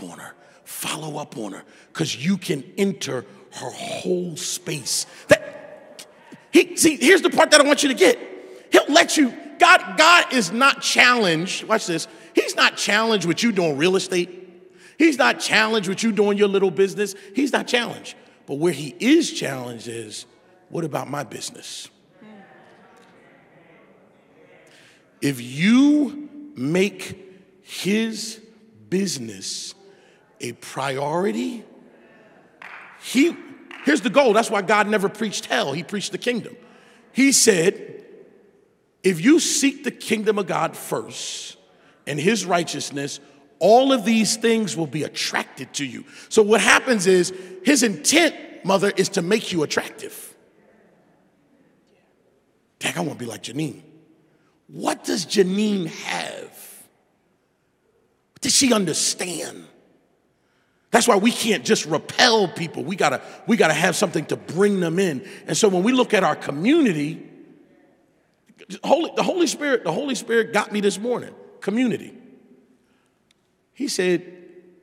on her. Because you can enter her whole space. Here's the part that I want you to get. He'll let you. God is not challenged. Watch this. He's not challenged with you doing real estate. He's not challenged with you doing your little business. He's not challenged. But where he is challenged is, what about my business? If you make his business a priority, here's the goal. That's why God never preached hell. He preached the kingdom. He said, if you seek the kingdom of God first, and his righteousness, all of these things will be attracted to you. So what happens is, his intent, mother, is to make you attractive. Dang, I want to be like Janine. What does Janine have? What does she understand? That's why we can't just repel people. We gotta have something to bring them in. And so when we look at our community, the Holy Spirit got me this morning. Community. He said,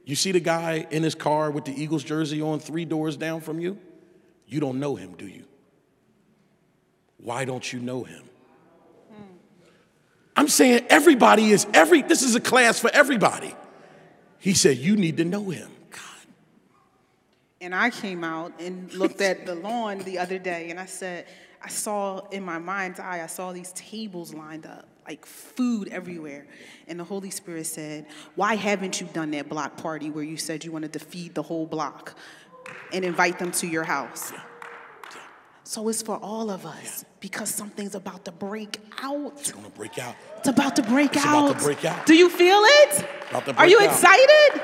you see the guy in his car with the Eagles jersey on 3 doors down from you? You don't know him, do you? Why don't you know him? I'm saying this is a class for everybody. He said, you need to know him. God. And I came out and looked at the lawn the other day and I said, I saw in my mind's eye, I saw these tables lined up, like food everywhere. And the Holy Spirit said, why haven't you done that block party where you said you wanted to feed the whole block and invite them to your house? Yeah. Yeah. So it's for all of us because something's about to break out. It's going to break out. It's about to break out. Do you feel it? Are you excited?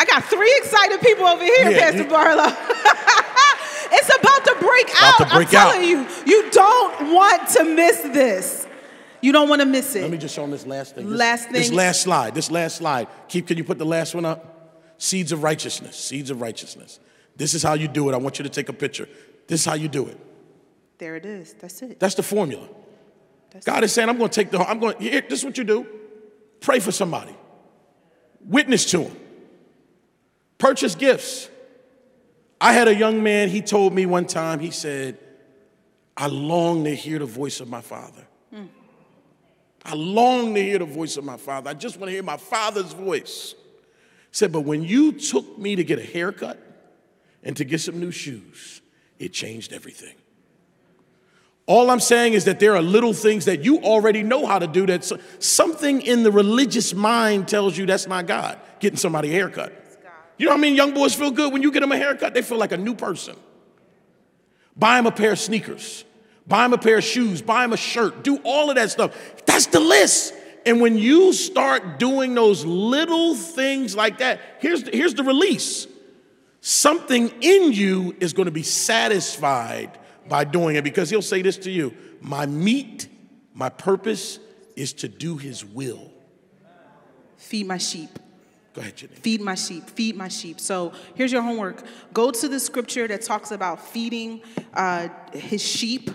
I got 3 excited people over here, Pastor Barlow. It's about to break out. I'm telling you, you don't want to miss this. You don't want to miss it. Let me just show them this last thing. This last slide. Keith, can you put the last one up? Seeds of righteousness. This is how you do it. I want you to take a picture. This is how you do it. There it is. That's it. That's the formula. That's God is saying, I'm going to take the, I'm going, here, this is what you do. Pray for somebody. Witness to them. Purchase gifts. I had a young man, he told me one time, he said, I long to hear the voice of my father. I long to hear the voice of my father. I just want to hear my father's voice. He said, but when you took me to get a haircut and to get some new shoes, it changed everything. All I'm saying is that there are little things that you already know how to do that something in the religious mind tells you that's not God, getting somebody a haircut. You know what I mean? Young boys feel good when you get them a haircut. They feel like a new person. Buy them a pair of sneakers. Buy them a pair of shoes. Buy them a shirt. Do all of that stuff. That's the list. And when you start doing those little things like that, here's the release. Something in you is going to be satisfied by doing it, because he'll say this to you, my meat, my purpose is to do his will. Feed my sheep. Go ahead, Janine. Feed my sheep, feed my sheep. So here's your homework. Go to the scripture that talks about feeding his sheep.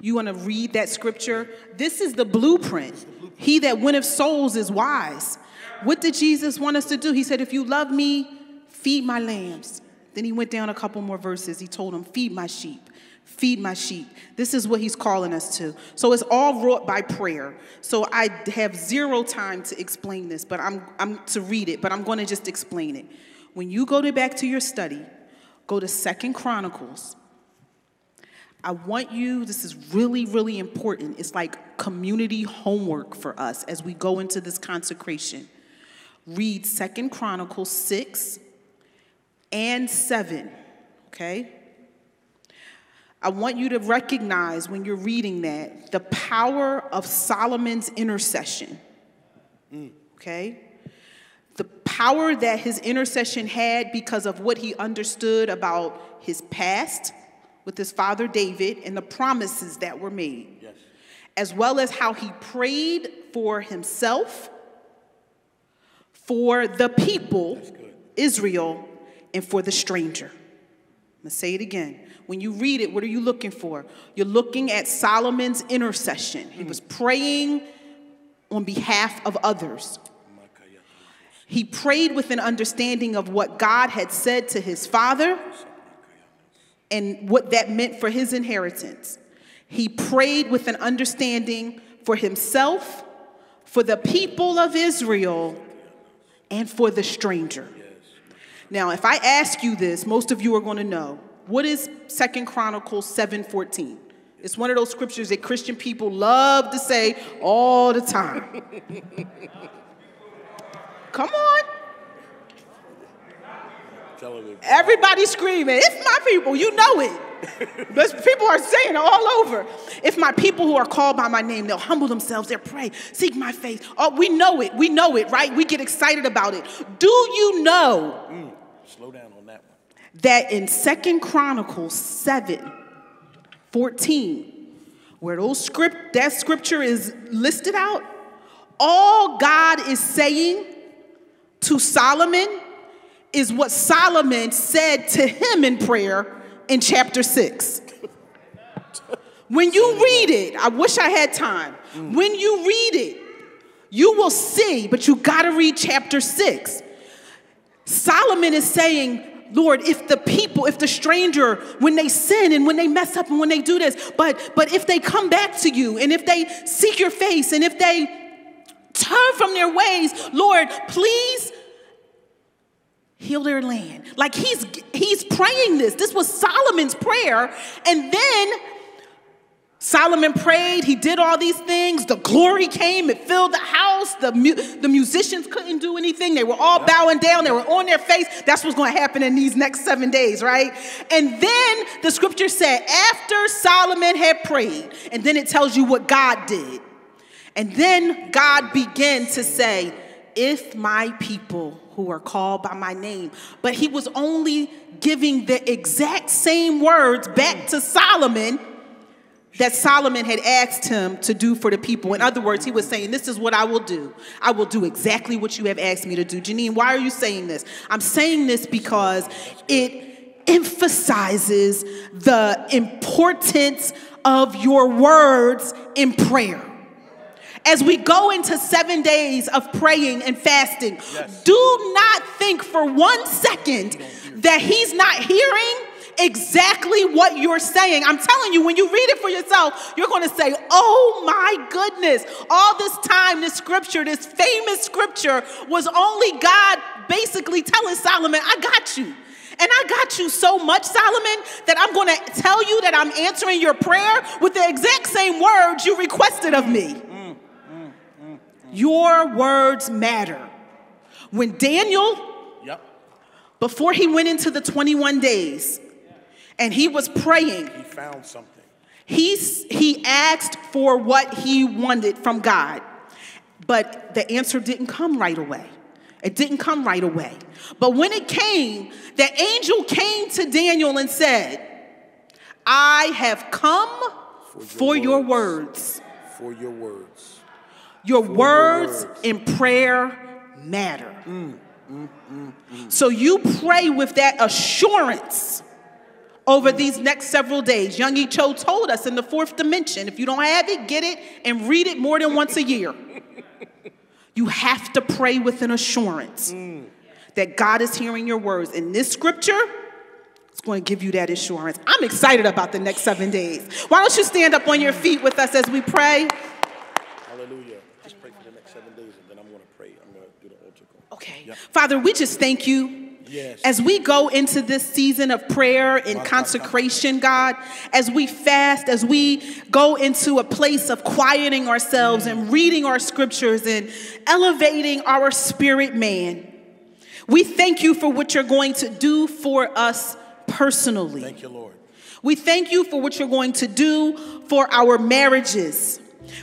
You want to read that scripture. This is the blueprint. He that winneth souls is wise. What did Jesus want us to do? He said, if you love me, feed my lambs. Then he went down a couple more verses. He told them, feed my sheep. Feed my sheep. This is what he's calling us to. So it's all wrought by prayer. So I have zero time to explain this, but I'm to read it, but I'm going to just explain it. When you go back to your study, go to 2 Chronicles. I want you, this is really, really important. It's like community homework for us as we go into this consecration. Read 2 Chronicles 6 and 7, okay? I want you to recognize when you're reading that the power of Solomon's intercession, okay? The power that his intercession had because of what he understood about his past with his father David and the promises that were made, yes, as well as how he prayed for himself, for the people, Israel, and for the stranger. I'm going to say it again. When you read it, what are you looking for? You're looking at Solomon's intercession. He was praying on behalf of others. He prayed with an understanding of what God had said to his father and what that meant for his inheritance. He prayed with an understanding for himself, for the people of Israel, and for the stranger. Now, if I ask you this, most of you are going to know. What is 2 Chronicles 7:14? It's one of those scriptures that Christian people love to say all the time. Come on. Everybody's screaming, it's my people, you know it. But people are saying it all over. If my people who are called by my name, they'll humble themselves, they'll pray, seek my face. Oh, we know it, right? We get excited about it. Do you know? Slow down on that one. That in 2 Chronicles 7:14, where that scripture is listed out, all God is saying to Solomon is what Solomon said to him in prayer in chapter 6. When you read it, I wish I had time. When you read it, you will see, but you got to read chapter 6. Solomon is saying, Lord, if the people, if the stranger, when they sin and when they mess up and when they do this, but if they come back to you and if they seek your face and if they turn from their ways, Lord, please heal their land. Like he's praying this. This was Solomon's prayer. And then Solomon prayed. He did all these things. The glory came. It filled the house. The musicians couldn't do anything. They were all bowing down. They were on their face. That's what's going to happen in these next 7 days, right? And then the scripture said, after Solomon had prayed, and then it tells you what God did. And then God began to say, if my people who are called by my name. But he was only giving the exact same words back to Solomon that Solomon had asked him to do for the people. In other words, he was saying, this is what I will do. I will do exactly what you have asked me to do. Janine, why are you saying this? I'm saying this because it emphasizes the importance of your words in prayer. as we go into 7 days of praying and fasting, yes, do not think for 1 second that he's not hearing exactly what you're saying. I'm telling you, when you read it for yourself, you're going to say, oh my goodness, all this time, this scripture, this famous scripture was only God basically telling Solomon, I got you. And I got you so much, Solomon, that I'm going to tell you that I'm answering your prayer with the exact same words you requested of me. Your words matter. When Daniel, before he went into the 21 days, and he was praying, he found something. He asked for what he wanted from God, but the answer didn't come right away. It didn't come right away. But when it came, the angel came to Daniel and said, I have come for your words. For your words. Your words in prayer matter. So you pray with that assurance over these next several days. Young E. Cho told us in the fourth dimension, if you don't have it, get it and read it more than once a year. You have to pray with an assurance that God is hearing your words. And this scripture is going to give you that assurance. I'm excited about the next 7 days. Why don't you stand up on your feet with us as we pray? Hallelujah. Just pray for the next 7 days, and then I'm going to pray. I'm going to do the altar call. Okay. Yep. Father, we just thank you. Yes. As we go into this season of prayer and consecration, God, as we fast, as we go into a place of quieting ourselves and reading our scriptures and elevating our spirit man, we thank you for what you're going to do for us personally. Thank you, Lord. We thank you for what you're going to do for our marriages.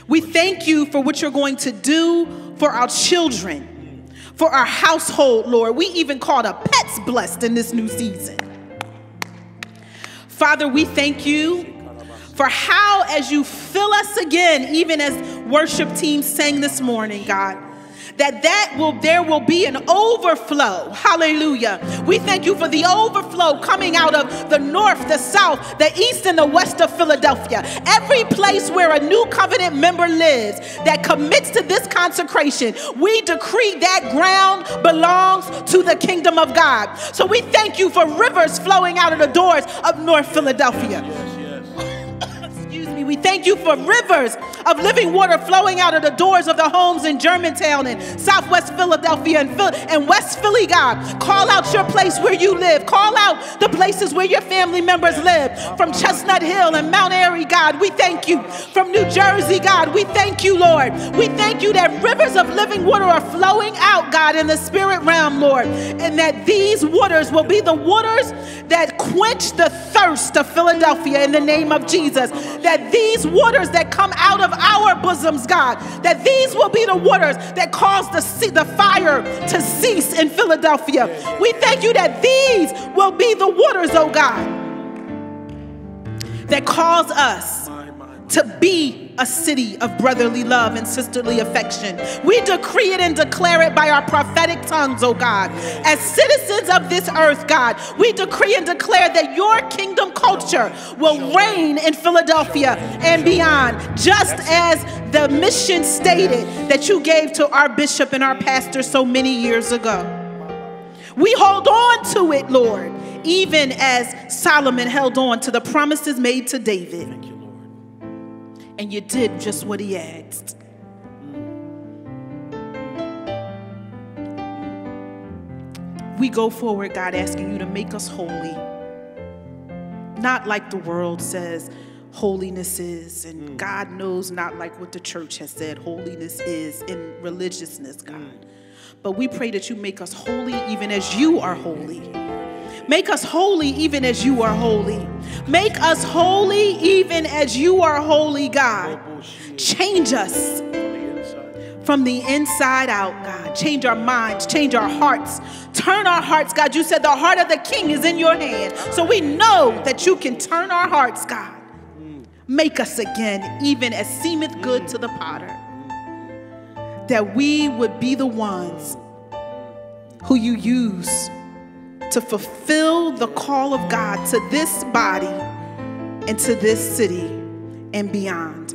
We thank you for what you're going to do for our children, for our household, Lord. We even called our pets blessed in this new season. Father, we thank you for how, as you fill us again, even as worship team sang this morning, God, there will be an overflow. Hallelujah. We thank you for the overflow coming out of the north, the south, the east, and the west of Philadelphia. Every place where a New Covenant member lives that commits to this consecration, we decree that ground belongs to the kingdom of God. So we thank you for rivers flowing out of the doors of North Philadelphia. We thank you for rivers of living water flowing out of the doors of the homes in Germantown and Southwest Philadelphia and West Philly, God. Call out your place where you live. Call out the places where your family members live. From Chestnut Hill and Mount Airy, God, we thank you. From New Jersey, God, we thank you, Lord. We thank you that rivers of living water are flowing out, God, in the spirit realm, Lord, and that these waters will be the waters that quench the thirst of Philadelphia in the name of Jesus. That these waters that come out of our bosoms, God, that these will be the waters that cause the fire to cease in Philadelphia. We thank you that these will be the waters, oh God, that cause us to be a city of brotherly love and sisterly affection. We decree it and declare it by our prophetic tongues, oh God. As citizens of this earth, God, we decree and declare that your kingdom culture will reign in Philadelphia and beyond, just as the mission stated that you gave to our bishop and our pastor so many years ago. We hold on to it, Lord, even as Solomon held on to the promises made to David. And you did just what he asked. We go forward, God, asking you to make us holy. Not like the world says holiness is, and God knows, not like what the church has said holiness is in religiousness, God. But we pray that you make us holy even as you are holy. Make us holy even as you are holy. Make us holy even as you are holy, God. Change us from the inside out, God. Change our minds, change our hearts. Turn our hearts, God. You said the heart of the king is in your hand. So we know that you can turn our hearts, God. Make us again, even as seemeth good to the potter, that we would be the ones who you use to fulfill the call of God to this body and to this city and beyond.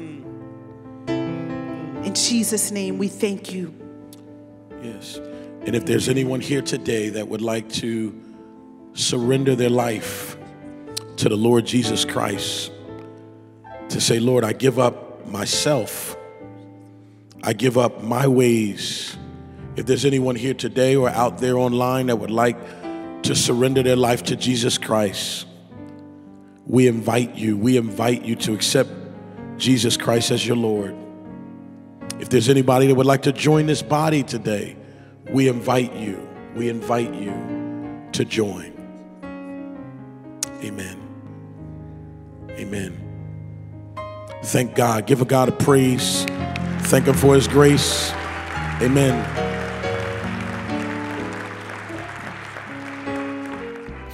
In Jesus' name, we thank you. Yes. And if there's anyone here today that would like to surrender their life to the Lord Jesus Christ, to say, Lord, I give up myself. I give up my ways. If there's anyone here today or out there online that would like to surrender their life to Jesus Christ, we invite you. We invite you to accept Jesus Christ as your Lord. If there's anybody that would like to join this body today, we invite you. We invite you to join. Amen. Amen. Thank God. Give a God a praise. Thank Him for His grace. Amen.